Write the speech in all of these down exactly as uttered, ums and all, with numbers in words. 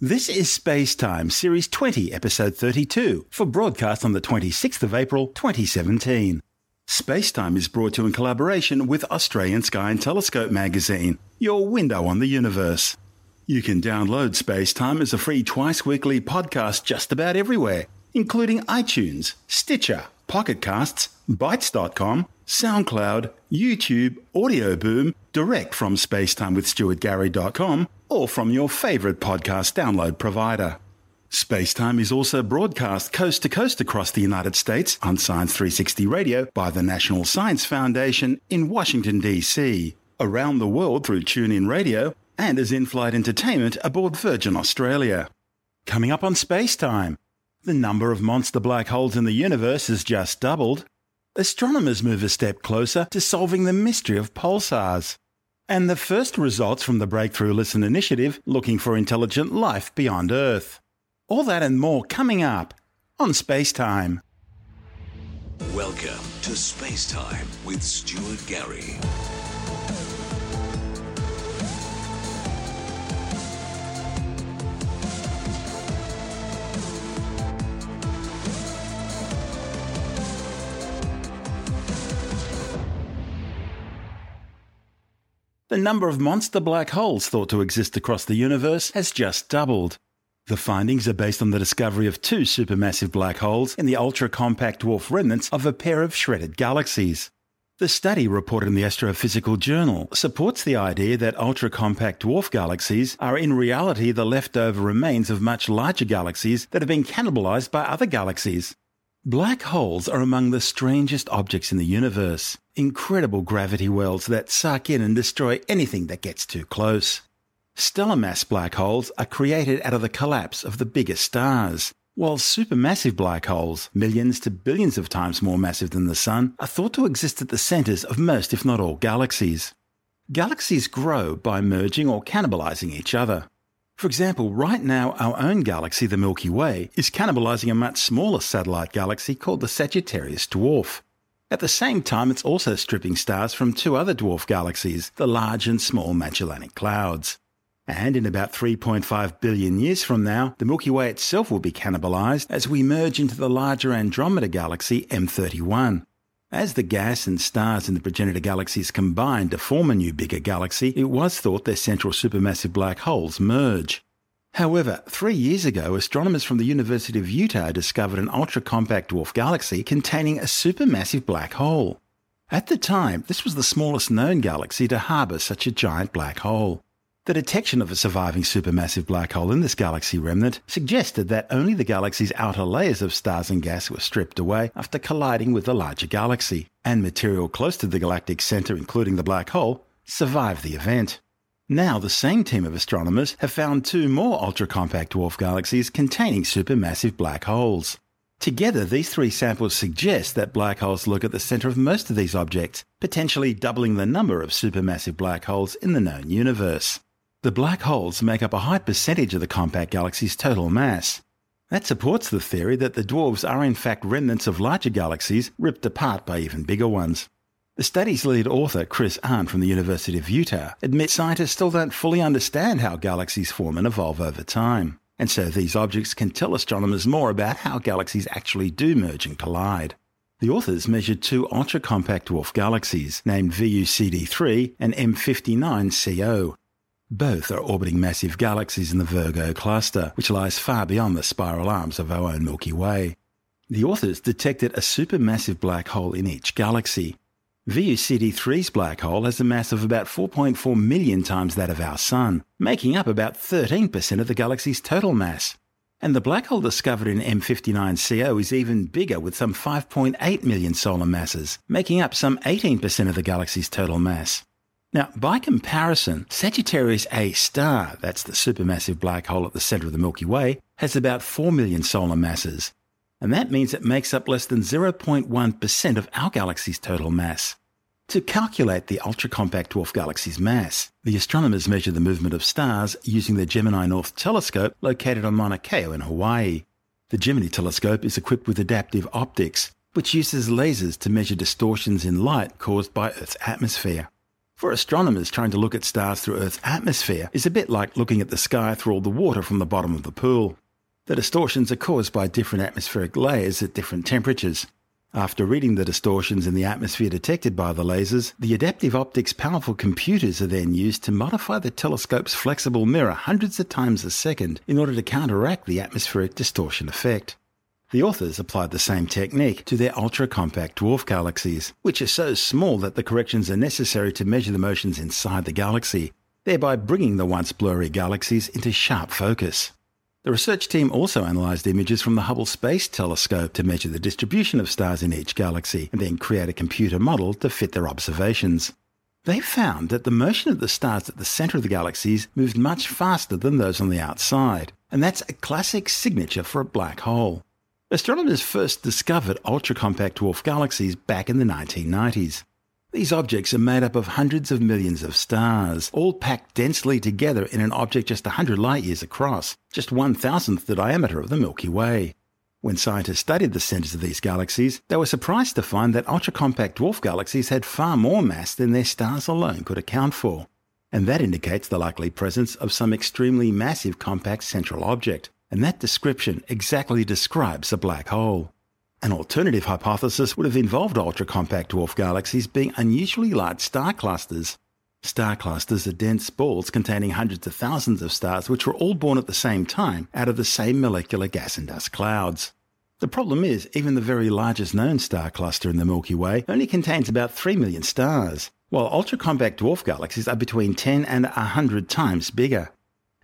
This is Space Time, Series twenty, Episode thirty-two, for broadcast on the twenty-sixth of April, twenty seventeen. Space Time is brought to you in collaboration with Australian Sky and Telescope magazine, your window on the universe. You can download Space Time as a free twice-weekly podcast just about everywhere, including iTunes, Stitcher, Pocket Casts, Bytes dot com, SoundCloud, YouTube, Audio Boom, direct from space time with stuart gary dot com, or from your favourite podcast download provider. Spacetime is also broadcast coast-to-coast across the United States on Science three sixty Radio by the National Science Foundation in Washington, D C, around the world through TuneIn Radio, and as in-flight entertainment aboard Virgin Australia. Coming up on Spacetime, the number of monster black holes in the universe has just doubled, astronomers move a step closer to solving the mystery of pulsars, and the first results from the Breakthrough Listen initiative looking for intelligent life beyond Earth. All that and more coming up on Spacetime. Welcome to Spacetime with Stuart Gary. The number of monster black holes thought to exist across the universe has just doubled. The findings are based on the discovery of two supermassive black holes in the ultra-compact dwarf remnants of a pair of shredded galaxies. The study, reported in the Astrophysical Journal, supports the idea that ultra-compact dwarf galaxies are in reality the leftover remains of much larger galaxies that have been cannibalized by other galaxies. Black holes are among the strangest objects in the universe, incredible gravity wells that suck in and destroy anything that gets too close. Stellar mass black holes are created out of the collapse of the biggest stars, while supermassive black holes, millions to billions of times more massive than the Sun, are thought to exist at the centers of most, if not all, galaxies. Galaxies grow by merging or cannibalizing each other. For example, right now our own galaxy, the Milky Way, is cannibalizing a much smaller satellite galaxy called the Sagittarius Dwarf. At the same time, it's also stripping stars from two other dwarf galaxies, the Large and Small Magellanic Clouds. And in about three point five billion years from now, the Milky Way itself will be cannibalized as we merge into the larger Andromeda galaxy, M thirty-one. As the gas and stars in the progenitor galaxies combine to form a new bigger galaxy, it was thought their central supermassive black holes merge. However, three years ago, astronomers from the University of Utah discovered an ultra-compact dwarf galaxy containing a supermassive black hole. At the time, this was the smallest known galaxy to harbour such a giant black hole. The detection of a surviving supermassive black hole in this galaxy remnant suggested that only the galaxy's outer layers of stars and gas were stripped away after colliding with the larger galaxy, and material close to the galactic centre, including the black hole, survived the event. Now the same team of astronomers have found two more ultra-compact dwarf galaxies containing supermassive black holes. Together, these three samples suggest that black holes lurk at the centre of most of these objects, potentially doubling the number of supermassive black holes in the known universe. The black holes make up a high percentage of the compact galaxy's total mass. That supports the theory that the dwarves are in fact remnants of larger galaxies ripped apart by even bigger ones. The study's lead author, Chris Arndt from the University of Utah, admits scientists still don't fully understand how galaxies form and evolve over time. And so these objects can tell astronomers more about how galaxies actually do merge and collide. The authors measured two ultra-compact dwarf galaxies, named V U C D three and M fifty-nine C O. Both are orbiting massive galaxies in the Virgo cluster, which lies far beyond the spiral arms of our own Milky Way. The authors detected a supermassive black hole in each galaxy. V U C D three's black hole has a mass of about four point four million times that of our Sun, making up about thirteen percent of the galaxy's total mass. And the black hole discovered in M fifty-nine C O is even bigger, with some five point eight million solar masses, making up some eighteen percent of the galaxy's total mass. Now, by comparison, Sagittarius A star, that's the supermassive black hole at the centre of the Milky Way, has about four million solar masses, and that means it makes up less than zero point one percent of our galaxy's total mass. To calculate the ultra-compact dwarf galaxy's mass, the astronomers measured the movement of stars using the Gemini North telescope located on Mauna Kea in Hawaii. The Gemini telescope is equipped with adaptive optics, which uses lasers to measure distortions in light caused by Earth's atmosphere. For astronomers, trying to look at stars through Earth's atmosphere is a bit like looking at the sky through all the water from the bottom of the pool. The distortions are caused by different atmospheric layers at different temperatures. After reading the distortions in the atmosphere detected by the lasers, the adaptive optics' powerful computers are then used to modify the telescope's flexible mirror hundreds of times a second in order to counteract the atmospheric distortion effect. The authors applied the same technique to their ultra-compact dwarf galaxies, which are so small that the corrections are necessary to measure the motions inside the galaxy, thereby bringing the once blurry galaxies into sharp focus. The research team also analysed images from the Hubble Space Telescope to measure the distribution of stars in each galaxy and then create a computer model to fit their observations. They found that the motion of the stars at the centre of the galaxies moved much faster than those on the outside, and that's a classic signature for a black hole. Astronomers first discovered ultra-compact dwarf galaxies back in the nineteen nineties. These objects are made up of hundreds of millions of stars, all packed densely together in an object just one hundred light-years across, just one thousandth the diameter of the Milky Way. When scientists studied the centres of these galaxies, they were surprised to find that ultra-compact dwarf galaxies had far more mass than their stars alone could account for. And that indicates the likely presence of some extremely massive compact central object. And that description exactly describes a black hole. An alternative hypothesis would have involved ultra-compact dwarf galaxies being unusually large star clusters. Star clusters are dense balls containing hundreds of thousands of stars which were all born at the same time out of the same molecular gas and dust clouds. The problem is, even the very largest known star cluster in the Milky Way only contains about three million stars, while ultra-compact dwarf galaxies are between ten and one hundred times bigger.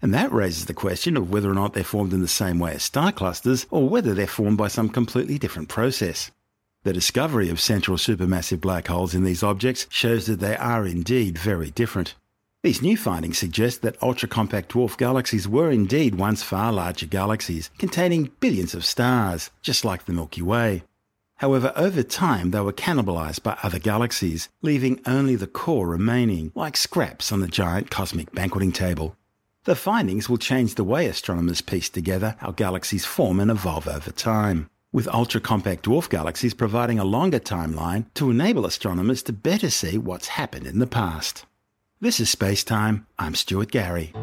And that raises the question of whether or not they're formed in the same way as star clusters, or whether they're formed by some completely different process. The discovery of central supermassive black holes in these objects shows that they are indeed very different. These new findings suggest that ultra-compact dwarf galaxies were indeed once far larger galaxies, containing billions of stars, just like the Milky Way. However, over time they were cannibalized by other galaxies, leaving only the core remaining, like scraps on the giant cosmic banqueting table. The findings will change the way astronomers piece together how galaxies form and evolve over time, with ultra-compact dwarf galaxies providing a longer timeline to enable astronomers to better see what's happened in the past. This is Space Time. I'm Stuart Gary.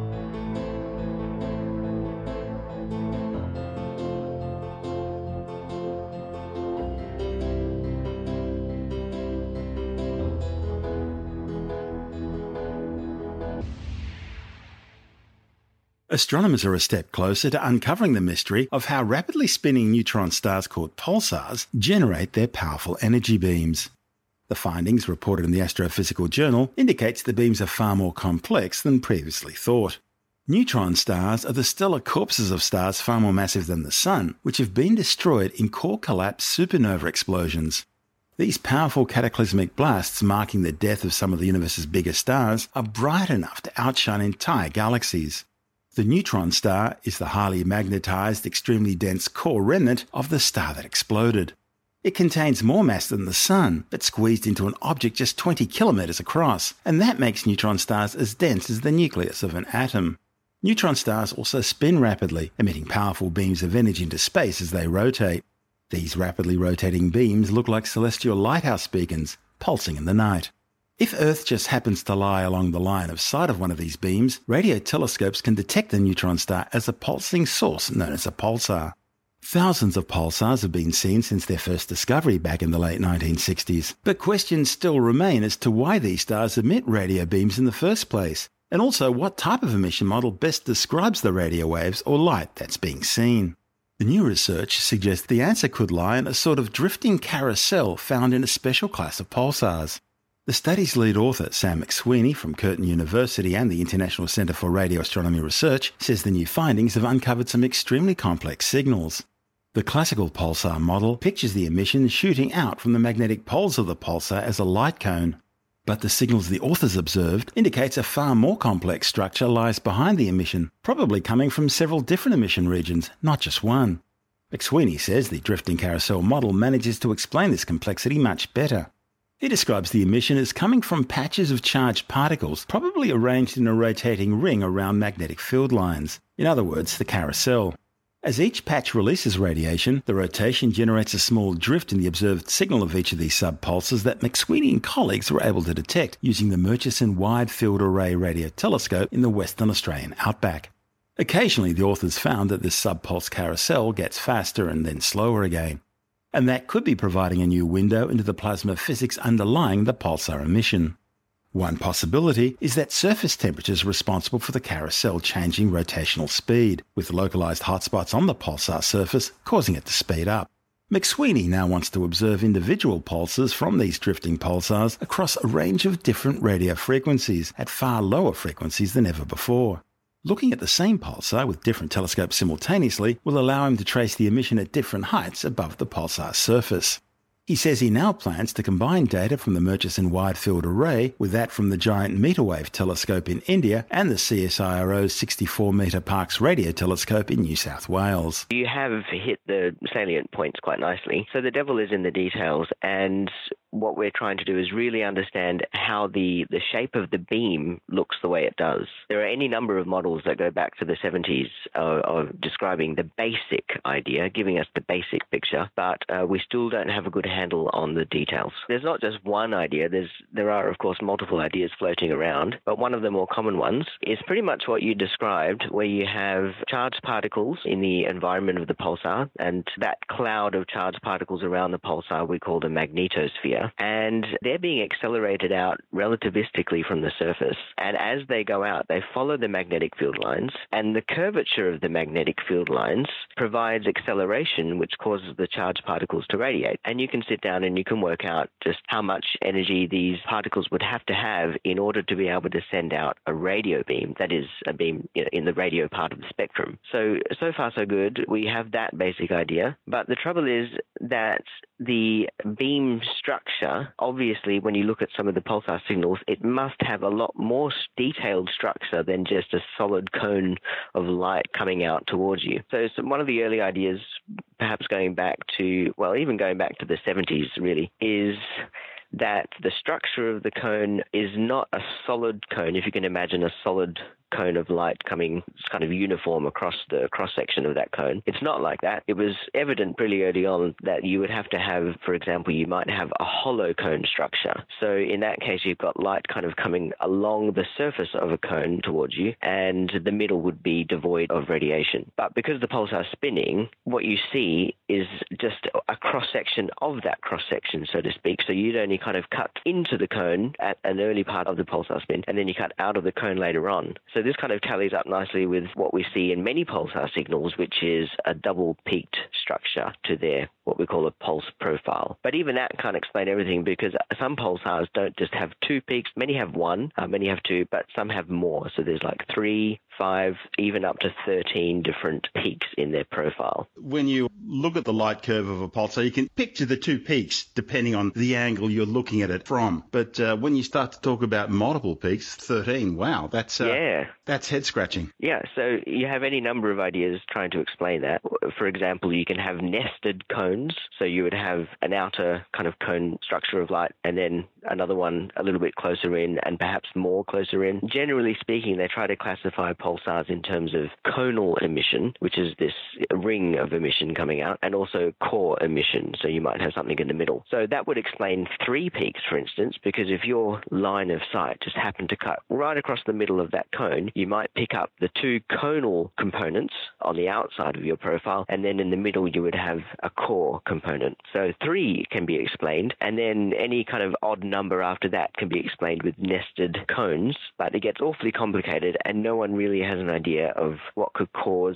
Astronomers are a step closer to uncovering the mystery of how rapidly spinning neutron stars called pulsars generate their powerful energy beams. The findings, reported in the Astrophysical Journal, indicates the beams are far more complex than previously thought. Neutron stars are the stellar corpses of stars far more massive than the Sun, which have been destroyed in core collapse supernova explosions. These powerful cataclysmic blasts marking the death of some of the universe's biggest stars are bright enough to outshine entire galaxies. The neutron star is the highly magnetized, extremely dense core remnant of the star that exploded. It contains more mass than the Sun, but squeezed into an object just twenty kilometers across, and that makes neutron stars as dense as the nucleus of an atom. Neutron stars also spin rapidly, emitting powerful beams of energy into space as they rotate. These rapidly rotating beams look like celestial lighthouse beacons, pulsing in the night. If Earth just happens to lie along the line of sight of one of these beams, radio telescopes can detect the neutron star as a pulsing source known as a pulsar. Thousands of pulsars have been seen since their first discovery back in the late nineteen sixties, but questions still remain as to why these stars emit radio beams in the first place, and also what type of emission model best describes the radio waves or light that's being seen. The new research suggests the answer could lie in a sort of drifting carousel found in a special class of pulsars. The study's lead author, Sam McSweeney from Curtin University and the International Centre for Radio Astronomy Research, says the new findings have uncovered some extremely complex signals. The classical pulsar model pictures the emission shooting out from the magnetic poles of the pulsar as a light cone. But the signals the authors observed indicates a far more complex structure lies behind the emission, probably coming from several different emission regions, not just one. McSweeney says the drifting carousel model manages to explain this complexity much better. He describes the emission as coming from patches of charged particles, probably arranged in a rotating ring around magnetic field lines. In other words, the carousel. As each patch releases radiation, the rotation generates a small drift in the observed signal of each of these subpulses that McSweeney and colleagues were able to detect using the Murchison Wide Field Array Radio Telescope in the Western Australian outback. Occasionally, the authors found that this subpulse carousel gets faster and then slower again, and that could be providing a new window into the plasma physics underlying the pulsar emission. One possibility is that surface temperature is responsible for the carousel changing rotational speed, with localised hotspots on the pulsar surface causing it to speed up. McSweeney now wants to observe individual pulses from these drifting pulsars across a range of different radio frequencies at far lower frequencies than ever before. Looking at the same pulsar with different telescopes simultaneously will allow him to trace the emission at different heights above the pulsar surface. He says he now plans to combine data from the Murchison Wide Field Array with that from the giant Meter Wave Telescope in India and the C S I R O's sixty-four metre Parkes Radio Telescope in New South Wales. You have hit the salient points quite nicely. So the devil is in the details, and what we're trying to do is really understand how the, the shape of the beam looks the way it does. There are any number of models that go back to the seventies uh, of describing the basic idea, giving us the basic picture, but uh, we still don't have a good handle on the details. There's not just one idea. There's there are, of course, multiple ideas floating around, but one of the more common ones is pretty much what you described, where you have charged particles in the environment of the pulsar, and that cloud of charged particles around the pulsar we call the magnetosphere. And they're being accelerated out relativistically from the surface. And as they go out, they follow the magnetic field lines. And the curvature of the magnetic field lines provides acceleration, which causes the charged particles to radiate. And you can sit down and you can work out just how much energy these particles would have to have in order to be able to send out a radio beam, that is a beam in the radio part of the spectrum. So, so far so good. We have that basic idea. But the trouble is that the beam structure, obviously, when you look at some of the pulsar signals, it must have a lot more detailed structure than just a solid cone of light coming out towards you. So one of the early ideas, perhaps going back to, well, even going back to the seventies really, is that the structure of the cone is not a solid cone, if you can imagine a solid cone of light coming kind of uniform across the cross-section of that cone. It's not like that. It was evident pretty early on that you would have to have, for example, you might have a hollow cone structure. So in that case, you've got light kind of coming along the surface of a cone towards you, and the middle would be devoid of radiation. But because the pulsar is spinning, what you see is just a cross-section of that cross-section, so to speak. So you'd only kind of cut into the cone at an early part of the pulsar spin, and then you cut out of the cone later on. So this kind of tallies up nicely with what we see in many pulsar signals, which is a double-peaked structure to their, what we call a pulse profile. But even that can't explain everything, because some pulsars don't just have two peaks. Many have one, uh, many have two, but some have more. So there's like three, five, even up to thirteen different peaks in their profile. When you look at the light curve of a pulsar, you can picture the two peaks depending on the angle you're looking at it from. But uh, when you start to talk about multiple peaks, thirteen, wow, that's uh, yeah. that's head-scratching. Yeah, so you have any number of ideas trying to explain that. For example, you can have nested cones. So you would have an outer kind of cone structure of light and then another one a little bit closer in and perhaps more closer in. Generally speaking, they try to classify pulsars in terms of conal emission, which is this ring of emission coming out, and also core emission, so you might have something in the middle. So that would explain three peaks, for instance, because if your line of sight just happened to cut right across the middle of that cone, you might pick up the two conal components on the outside of your profile, and then in the middle you would have a core component. So three can be explained, and then any kind of odd number after that can be explained with nested cones, but it gets awfully complicated, and no one really has an idea of what could cause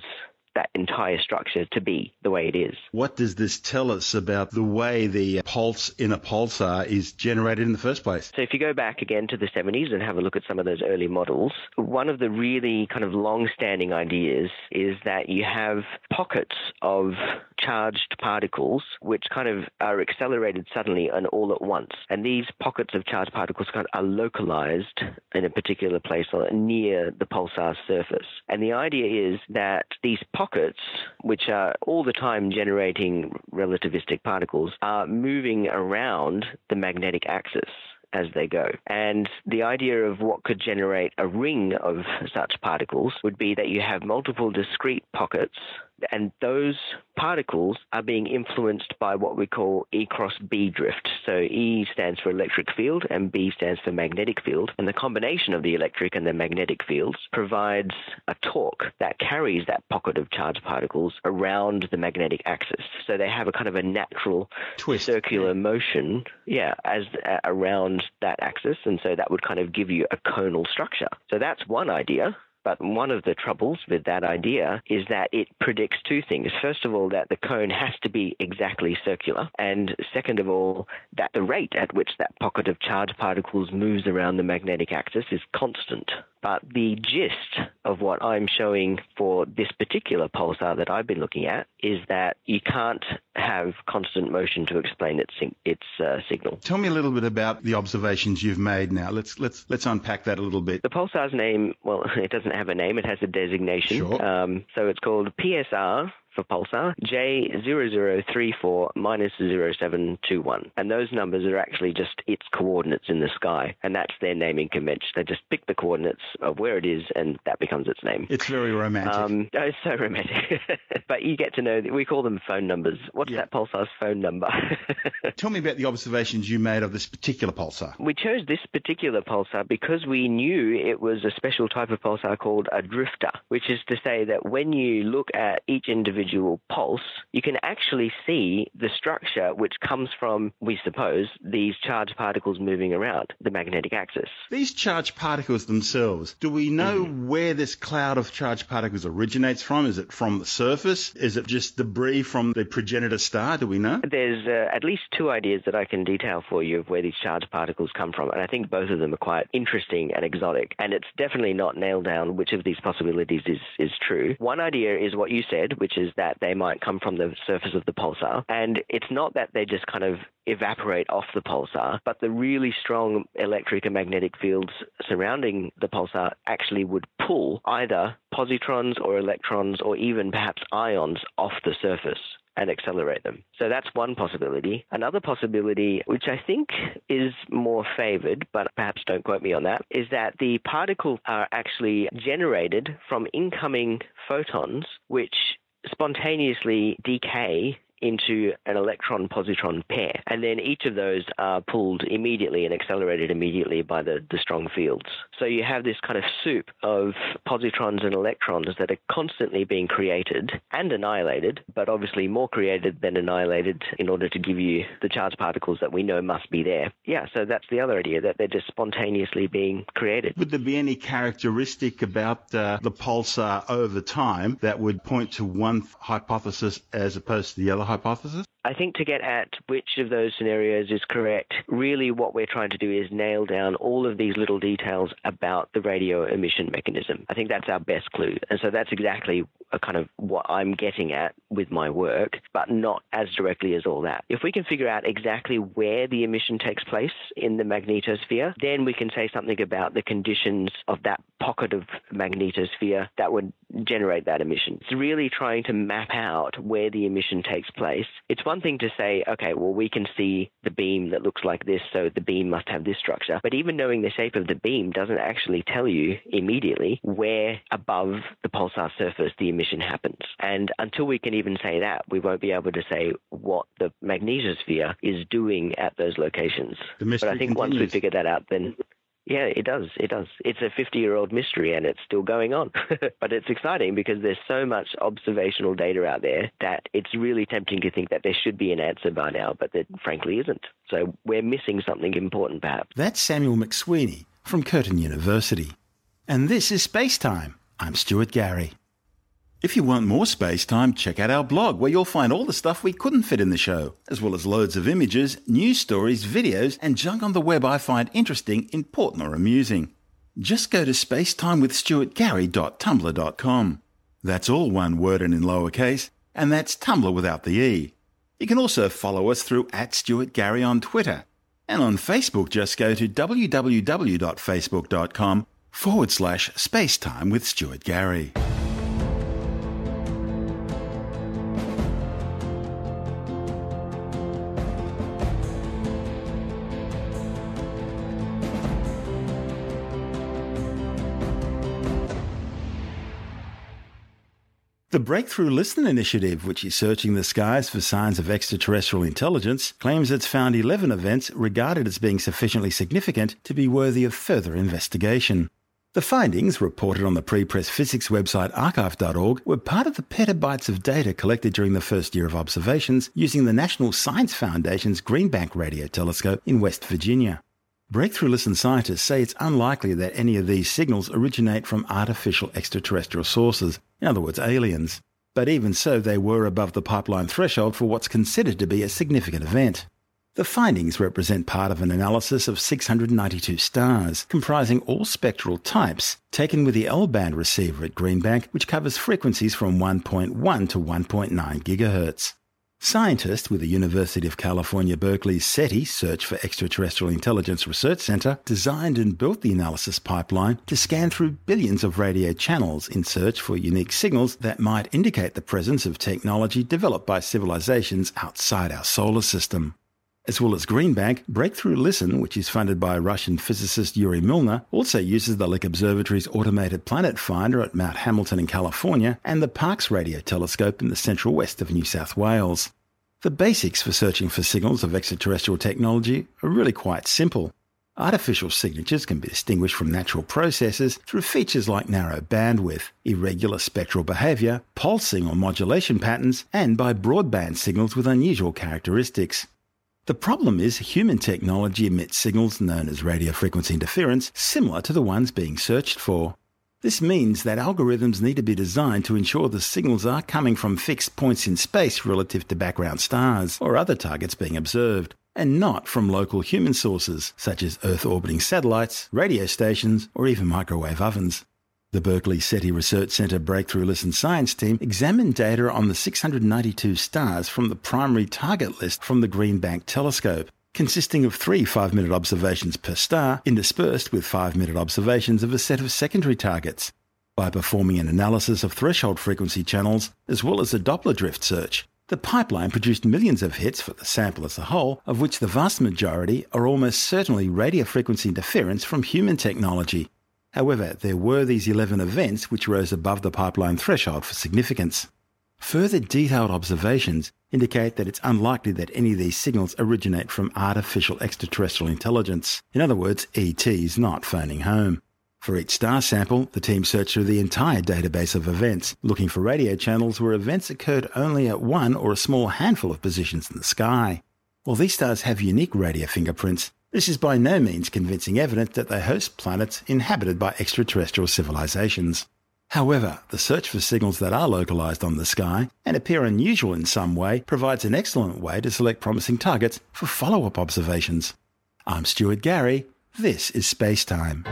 that entire structure to be the way it is. What does this tell us about the way the pulse in a pulsar is generated in the first place? So if you go back again to the seventies and have a look at some of those early models, one of the really kind of long-standing ideas is that you have pockets of charged particles which kind of are accelerated suddenly and all at once. And these pockets of charged particles kind of are localized in a particular place or near the pulsar's surface. And the idea is that these pockets, which are all the time generating relativistic particles, are moving around the magnetic axis as they go. And the idea of what could generate a ring of such particles would be that you have multiple discrete pockets And those particles are being influenced by what we call E cross B drift. So E stands for electric field and B stands for magnetic field. And the combination of the electric and the magnetic fields provides a torque that carries that pocket of charged particles around the magnetic axis. So they have a kind of a natural twist, circular motion, yeah, as uh, around that axis. And so that would kind of give you a conal structure. So that's one idea. But one of the troubles with that idea is that it predicts two things. First of all, that the cone has to be exactly circular. And second of all, that the rate at which that pocket of charged particles moves around the magnetic axis is constant. But the gist of what I'm showing for this particular pulsar that I've been looking at is that you can't have constant motion to explain its its uh, signal. Tell me a little bit about the observations you've made now. Let's let's let's unpack that a little bit. The pulsar's name, well, it doesn't have a name. It has a designation. Sure. Um, so it's called P S R. For pulsar J zero zero three four dash zero seven two one, and those numbers are actually just its coordinates in the sky, and that's their naming convention. They just pick the coordinates of where it is and that becomes its name. It's very romantic. Um, oh, it's so romantic. But you get to know, we call them phone numbers. What's yeah. that pulsar's phone number? Tell me about the observations you made of this particular pulsar. We chose this particular pulsar because we knew it was a special type of pulsar called a drifter, which is to say that when you look at each individual individual pulse, you can actually see the structure which comes from, we suppose, these charged particles moving around the magnetic axis. These charged particles themselves, do we know mm. where this cloud of charged particles originates from? Is it from the surface? Is it just debris from the progenitor star? Do we know? There's uh, at least two ideas that I can detail for you of where these charged particles come from, and I think both of them are quite interesting and exotic, and it's definitely not nailed down which of these possibilities is, is true. One idea is what you said, which is that they might come from the surface of the pulsar. And it's not that they just kind of evaporate off the pulsar, but the really strong electric and magnetic fields surrounding the pulsar actually would pull either positrons or electrons or even perhaps ions off the surface and accelerate them. So that's one possibility. Another possibility, which I think is more favored, but perhaps don't quote me on that, is that the particles are actually generated from incoming photons, which spontaneously decay into an electron-positron pair. And then each of those are pulled immediately and accelerated immediately by the, the strong fields. So you have this kind of soup of positrons and electrons that are constantly being created and annihilated, but obviously more created than annihilated in order to give you the charged particles that we know must be there. Yeah, so that's the other idea, that they're just spontaneously being created. Would there be any characteristic about uh, the pulsar over time that would point to one hypothesis as opposed to the other hypothesis? I think to get at which of those scenarios is correct, really what we're trying to do is nail down all of these little details about the radio emission mechanism. I think that's our best clue. And so that's exactly a kind of what I'm getting at with my work, but not as directly as all that. If we can figure out exactly where the emission takes place in the magnetosphere, then we can say something about the conditions of that pocket of magnetosphere that would generate that emission. It's really trying to map out where the emission takes place. It's one thing to say, okay, well, we can see the beam that looks like this, so the beam must have this structure. But even knowing the shape of the beam doesn't actually tell you immediately where above the pulsar surface the emission happens. And until we can even say that, we won't be able to say what the magnetosphere is doing at those locations. The mystery but I think continues. Once we figure that out, then... Yeah, it does. It does. It's a fifty-year-old mystery and it's still going on. But it's exciting because there's so much observational data out there that it's really tempting to think that there should be an answer by now, but there frankly isn't. So we're missing something important, perhaps. That's Samuel McSweeney from Curtin University. And this is Space Time. I'm Stuart Gary. If you want more Space Time, check out our blog, where you'll find all the stuff we couldn't fit in the show, as well as loads of images, news stories, videos, and junk on the web I find interesting, important, or amusing. Just go to spacetimewithstuartgary dot tumblr dot com. That's all one word and in lowercase, and that's Tumblr without the E. You can also follow us through at Stuart Gary on Twitter. And on Facebook, just go to www.facebook.com forward slash Spacetime with Stuart Gary. The Breakthrough Listen initiative, which is searching the skies for signs of extraterrestrial intelligence, claims it's found eleven events regarded as being sufficiently significant to be worthy of further investigation. The findings, reported on the pre-press physics website archive dot org, were part of the petabytes of data collected during the first year of observations using the National Science Foundation's Greenbank Radio Telescope in West Virginia. Breakthrough Listen scientists say it's unlikely that any of these signals originate from artificial extraterrestrial sources, in other words, aliens. But even so, they were above the pipeline threshold for what's considered to be a significant event. The findings represent part of an analysis of six hundred ninety-two stars, comprising all spectral types, taken with the L-band receiver at Greenbank, which covers frequencies from one point one to one point nine gigahertz. Scientists with the University of California, Berkeley's SETI, Search for Extraterrestrial Intelligence Research Center, designed and built the analysis pipeline to scan through billions of radio channels in search for unique signals that might indicate the presence of technology developed by civilizations outside our solar system. As well as Greenbank, Breakthrough Listen, which is funded by Russian physicist Yuri Milner, also uses the Lick Observatory's automated planet finder at Mount Hamilton in California and the Parkes Radio Telescope in the central west of New South Wales. The basics for searching for signals of extraterrestrial technology are really quite simple. Artificial signatures can be distinguished from natural processes through features like narrow bandwidth, irregular spectral behaviour, pulsing or modulation patterns, and by broadband signals with unusual characteristics. The problem is human technology emits signals known as radio frequency interference similar to the ones being searched for. This means that algorithms need to be designed to ensure the signals are coming from fixed points in space relative to background stars or other targets being observed, and not from local human sources such as Earth-orbiting satellites, radio stations, or even microwave ovens. The Berkeley SETI Research Center Breakthrough Listen Science team examined data on the six hundred ninety-two stars from the primary target list from the Greenbank telescope, consisting of three five-minute observations per star interspersed with five-minute observations of a set of secondary targets. By performing an analysis of threshold frequency channels as well as a Doppler drift search, the pipeline produced millions of hits for the sample as a whole, of which the vast majority are almost certainly radio frequency interference from human technology. However, there were these eleven events which rose above the pipeline threshold for significance. Further detailed observations indicate that it's unlikely that any of these signals originate from artificial extraterrestrial intelligence. In other words, E Ts not phoning home. For each star sample, the team searched through the entire database of events, looking for radio channels where events occurred only at one or a small handful of positions in the sky. While these stars have unique radio fingerprints, this is by no means convincing evidence that they host planets inhabited by extraterrestrial civilizations. However, the search for signals that are localized on the sky and appear unusual in some way provides an excellent way to select promising targets for follow-up observations. I'm Stuart Gary. This is Space Time.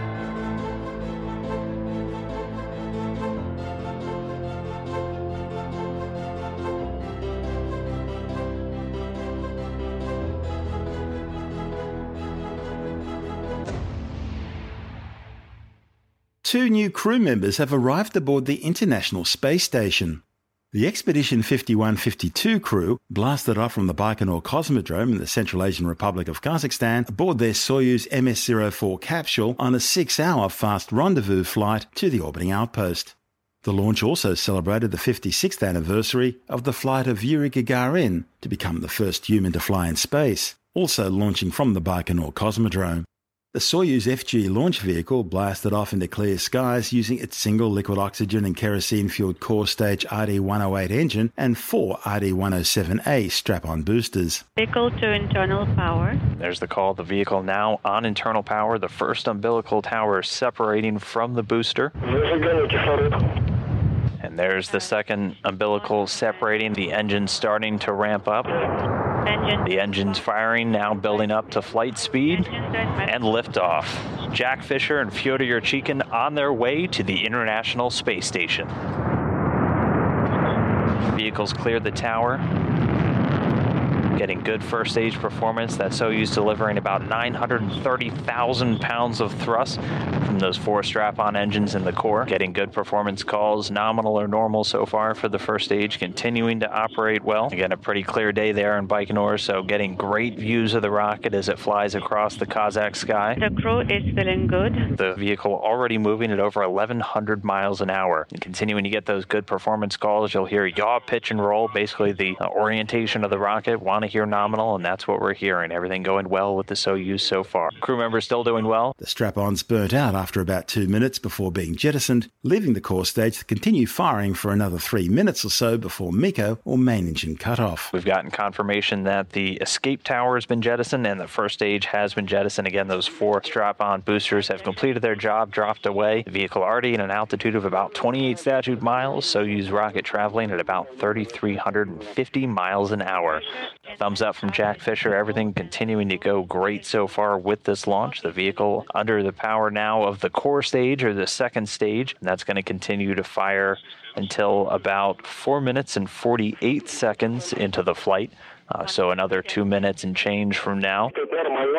Two new crew members have arrived aboard the International Space Station. The Expedition fifty-one fifty-two crew blasted off from the Baikonur Cosmodrome in the Central Asian Republic of Kazakhstan aboard their Soyuz M S zero four capsule on a six-hour fast rendezvous flight to the orbiting outpost. The launch also celebrated the fifty-sixth anniversary of the flight of Yuri Gagarin to become the first human to fly in space, also launching from the Baikonur Cosmodrome. The Soyuz F G launch vehicle blasted off into clear skies using its single liquid oxygen and kerosene-fueled core stage R D one oh eight engine and four R D one oh seven A strap-on boosters. Vehicle to internal power. There's the call. The vehicle now on internal power. The first umbilical tower separating from the booster. And there's the second umbilical separating. The engine starting to ramp up. Engine. The engine's firing, now building up to flight speed and liftoff. Jack Fisher and Fyodor Yurchikin on their way to the International Space Station. Vehicles cleared the tower. getting good first stage performance. That Soyuz delivering about nine hundred thirty thousand pounds of thrust from those four strap-on engines in the core. Getting good performance calls, nominal or normal so far for the first stage, continuing to operate well. Again, a pretty clear day there in Baikonur, so getting great views of the rocket as it flies across the Kazakh sky. The crew is feeling good. The vehicle already moving at over eleven hundred miles an hour. And continuing to get those good performance calls, you'll hear yaw, pitch, and roll, basically the orientation of the rocket. Want to hear nominal, and that's what we're hearing. Everything going well with the Soyuz so far. Crew members still doing well. The strap-ons burnt out after about two minutes before being jettisoned, leaving the core stage to continue firing for another three minutes or so before MECO, or main engine cutoff. We've gotten confirmation that the escape tower has been jettisoned and the first stage has been jettisoned. Again, those four strap-on boosters have completed their job, dropped away. The vehicle already at an altitude of about twenty-eight statute miles. Soyuz rocket traveling at about three thousand three hundred fifty miles an hour. Thumbs up from Jack Fisher. Everything continuing to go great so far with this launch. The vehicle under the power now of the core stage, or the second stage, and that's going to continue to fire until about four minutes and forty-eight seconds into the flight. Uh, so another two minutes and change from now.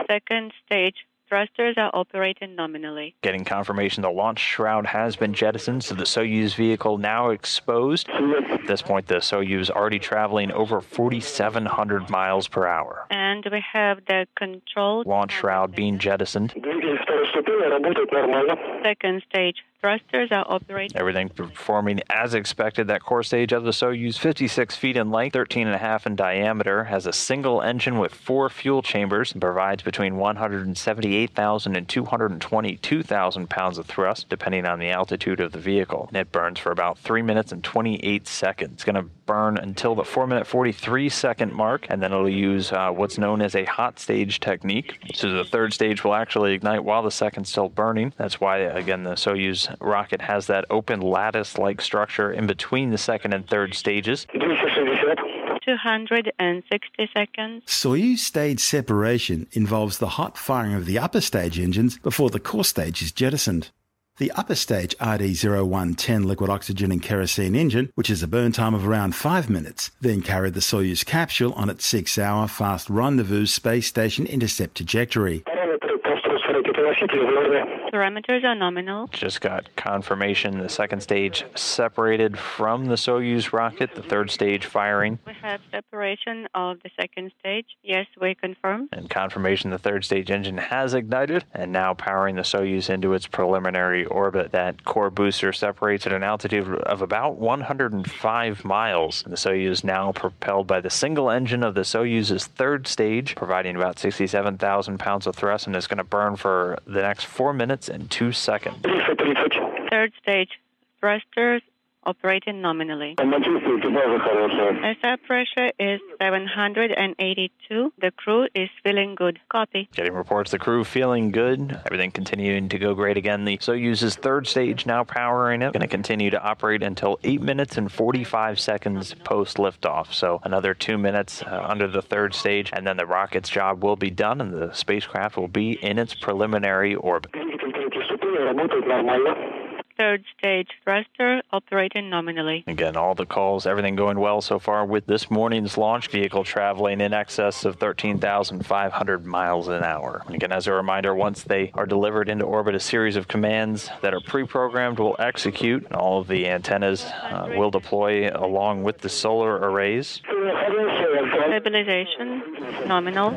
Second stage. Thrusters are operating nominally. Getting confirmation the launch shroud has been jettisoned, so the Soyuz vehicle now exposed. At this point, the Soyuz already traveling over forty-seven hundred miles per hour. And we have the control launch shroud being jettisoned. Second stage. Thrusters are operating. Everything performing as expected. That core stage of the Soyuz, fifty-six feet in length, thirteen and a half in diameter, has a single engine with four fuel chambers and provides between one hundred seventy-eight thousand and two hundred twenty-two thousand pounds of thrust, depending on the altitude of the vehicle. And it burns for about three minutes and twenty-eight seconds. It's going to burn until the four minute forty-three second mark, and then it'll use uh, what's known as a hot stage technique. So the third stage will actually ignite while the second's still burning. That's why, again, the Soyuz rocket has that open lattice-like structure in between the second and third stages. two hundred sixty seconds. Soyuz stage separation involves the hot firing of the upper stage engines before the core stage is jettisoned. The upper stage R D zero one one zero liquid oxygen and kerosene engine, which has a burn time of around five minutes, then carried the Soyuz capsule on its six-hour fast rendezvous space station intercept trajectory. Parameters are nominal. Just got confirmation the second stage separated from the Soyuz rocket, the third stage firing. We have separation of the second stage. Yes, we confirm. And confirmation the third stage engine has ignited and now powering the Soyuz into its preliminary orbit. That core booster separates at an altitude of about one hundred five miles. The Soyuz now propelled by the single engine of the Soyuz's third stage, providing about sixty-seven thousand pounds of thrust, and is going to burn for the next four minutes and two seconds. Third stage, thrusters operating nominally. S R pressure is seven hundred eighty-two. The crew is feeling good. Copy. Getting reports the crew feeling good. Everything continuing to go great again. The Soyuz's third stage now powering it. Going to continue to operate until eight minutes and forty-five seconds post liftoff. So another two minutes uh, under the third stage, and then the rocket's job will be done and the spacecraft will be in its preliminary orbit. Third stage thruster operating nominally. Again, all the calls, everything going well so far with this morning's launch. Vehicle traveling in excess of thirteen thousand five hundred miles an hour. And again, as a reminder, once they are delivered into orbit, a series of commands that are pre-programmed will execute. And all of the antennas uh, will deploy along with the solar arrays. Stabilization nominal.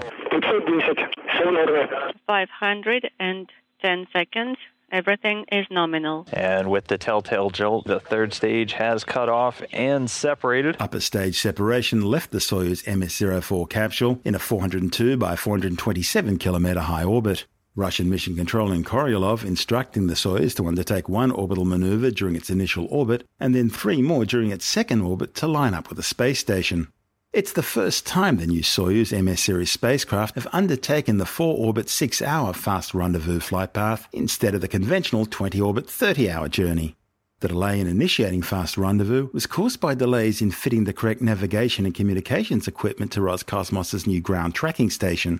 five hundred ten seconds. Everything is nominal. And with the telltale jolt, the third stage has cut off and separated. Upper stage separation left the Soyuz M S zero four capsule in a four hundred two by four hundred twenty-seven kilometer high orbit. Russian mission controlling Korolev instructing the Soyuz to undertake one orbital maneuver during its initial orbit and then three more during its second orbit to line up with the space station. It's the first time the new Soyuz M S series spacecraft have undertaken the four-orbit, six-hour fast rendezvous flight path instead of the conventional twenty-orbit, thirty-hour journey. The delay in initiating fast rendezvous was caused by delays in fitting the correct navigation and communications equipment to Roscosmos' new ground tracking station.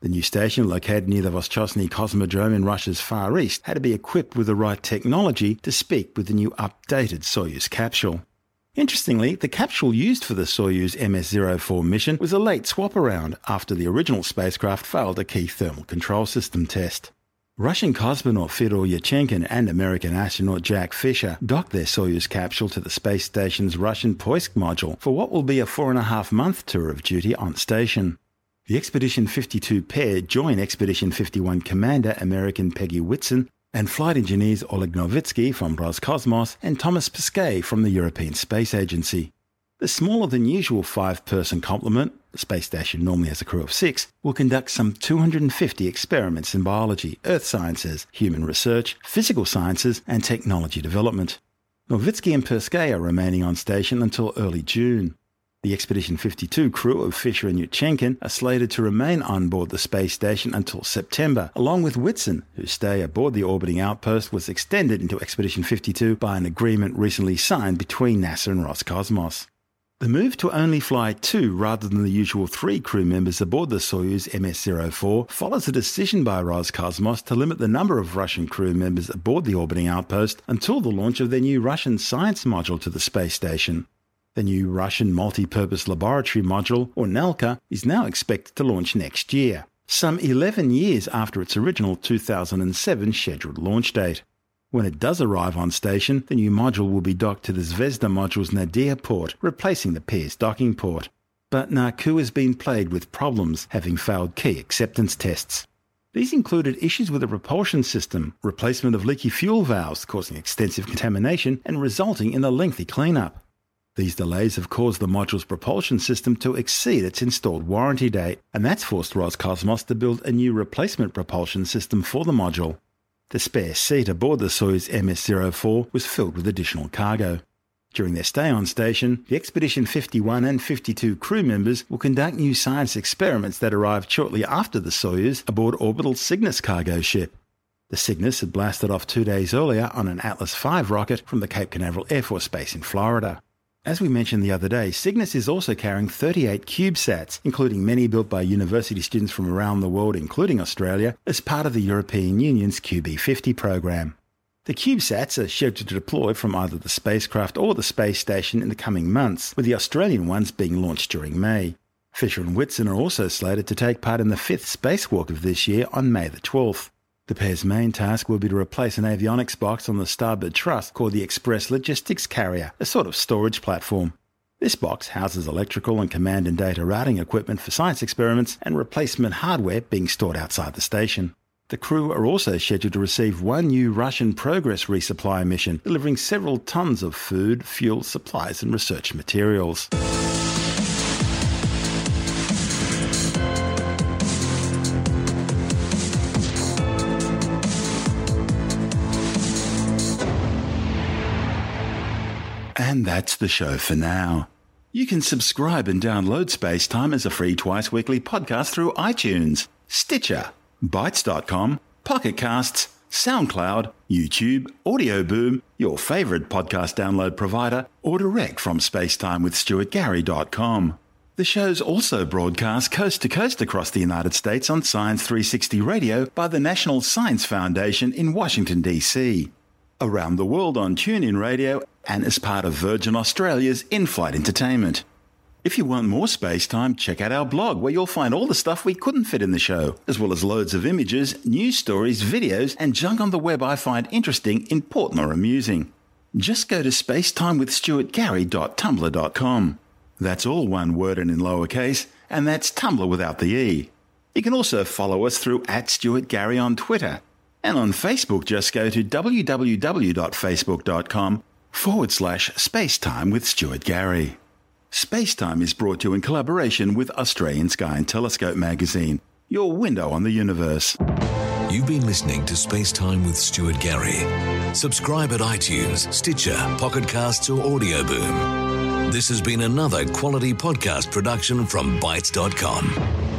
The new station, located near the Vostochny Cosmodrome in Russia's Far East, had to be equipped with the right technology to speak with the new updated Soyuz capsule. Interestingly, the capsule used for the Soyuz M S zero four mission was a late swap around after the original spacecraft failed a key thermal control system test. Russian cosmonaut Fyodor Yurchenkin and American astronaut Jack Fisher docked their Soyuz capsule to the space station's Russian Poysk module for what will be a four and a half month tour of duty on station. The Expedition fifty-two pair join Expedition fifty-one commander American Peggy Whitson and flight engineers Oleg Novitsky from Roscosmos and Thomas Pesquet from the European Space Agency. The smaller-than-usual five-person complement, the space station normally has a crew of six, will conduct some two hundred fifty experiments in biology, earth sciences, human research, physical sciences and technology development. Novitsky and Pesquet are remaining on station until early June. The Expedition fifty-two crew of Fisher and Yurchenkin are slated to remain on board the space station until September, along with Whitson, whose stay aboard the orbiting outpost was extended into Expedition fifty-two by an agreement recently signed between NASA and Roscosmos. The move to only fly two rather than the usual three crew members aboard the Soyuz M S zero four follows a decision by Roscosmos to limit the number of Russian crew members aboard the orbiting outpost until the launch of their new Russian science module to the space station. The new Russian Multi-Purpose Laboratory Module, or NALCA, is now expected to launch next year, some eleven years after its original two thousand seven scheduled launch date. When it does arrive on station, the new module will be docked to the Zvezda module's Nadir port, replacing the pair's docking port. But Naku has been plagued with problems, having failed key acceptance tests. These included issues with the propulsion system, replacement of leaky fuel valves causing extensive contamination and resulting in a lengthy cleanup. These delays have caused the module's propulsion system to exceed its installed warranty date, and that's forced Roscosmos to build a new replacement propulsion system for the module. The spare seat aboard the Soyuz M S zero four was filled with additional cargo. During their stay on station, the Expedition fifty-one and fifty-two crew members will conduct new science experiments that arrived shortly after the Soyuz aboard Orbital Cygnus cargo ship. The Cygnus had blasted off two days earlier on an Atlas V rocket from the Cape Canaveral Air Force Base in Florida. As we mentioned the other day, Cygnus is also carrying thirty-eight CubeSats, including many built by university students from around the world, including Australia, as part of the European Union's Q B fifty program. The CubeSats are scheduled to deploy from either the spacecraft or the space station in the coming months, with the Australian ones being launched during May. Fisher and Whitson are also slated to take part in the fifth spacewalk of this year on May the twelfth. The pair's main task will be to replace an avionics box on the starboard truss called the Express Logistics Carrier, a sort of storage platform. This box houses electrical and command and data routing equipment for science experiments and replacement hardware being stored outside the station. The crew are also scheduled to receive one new Russian Progress resupply mission, delivering several tons of food, fuel, supplies and research materials. And that's the show for now. You can subscribe and download Space Time as a free twice-weekly podcast through iTunes, Stitcher, Bytes dot com, Pocket Casts, SoundCloud, YouTube, Audio Boom, your favourite podcast download provider, or direct from space time with stuart gary dot com. The show's also broadcast coast-to-coast across the United States on Science three sixty Radio by the National Science Foundation in Washington, D C, around the world on TuneIn Radio and as part of Virgin Australia's in-flight entertainment. If you want more Space Time, check out our blog where you'll find all the stuff we couldn't fit in the show, as well as loads of images, news stories, videos, and junk on the web I find interesting, important, or amusing. Just go to space time with stuart gary dot tumblr dot com. That's all one word and in lowercase, and that's Tumblr without the E. You can also follow us through at Stuart Gary on Twitter. And on Facebook, just go to www.facebook.com forward slash Spacetime with Stuart Gary. Spacetime is brought to you in collaboration with Australian Sky and Telescope magazine, your window on the universe. You've been listening to Spacetime with Stuart Gary. Subscribe at iTunes, Stitcher, Pocket Casts or Audio Boom. This has been another quality podcast production from bytes dot com.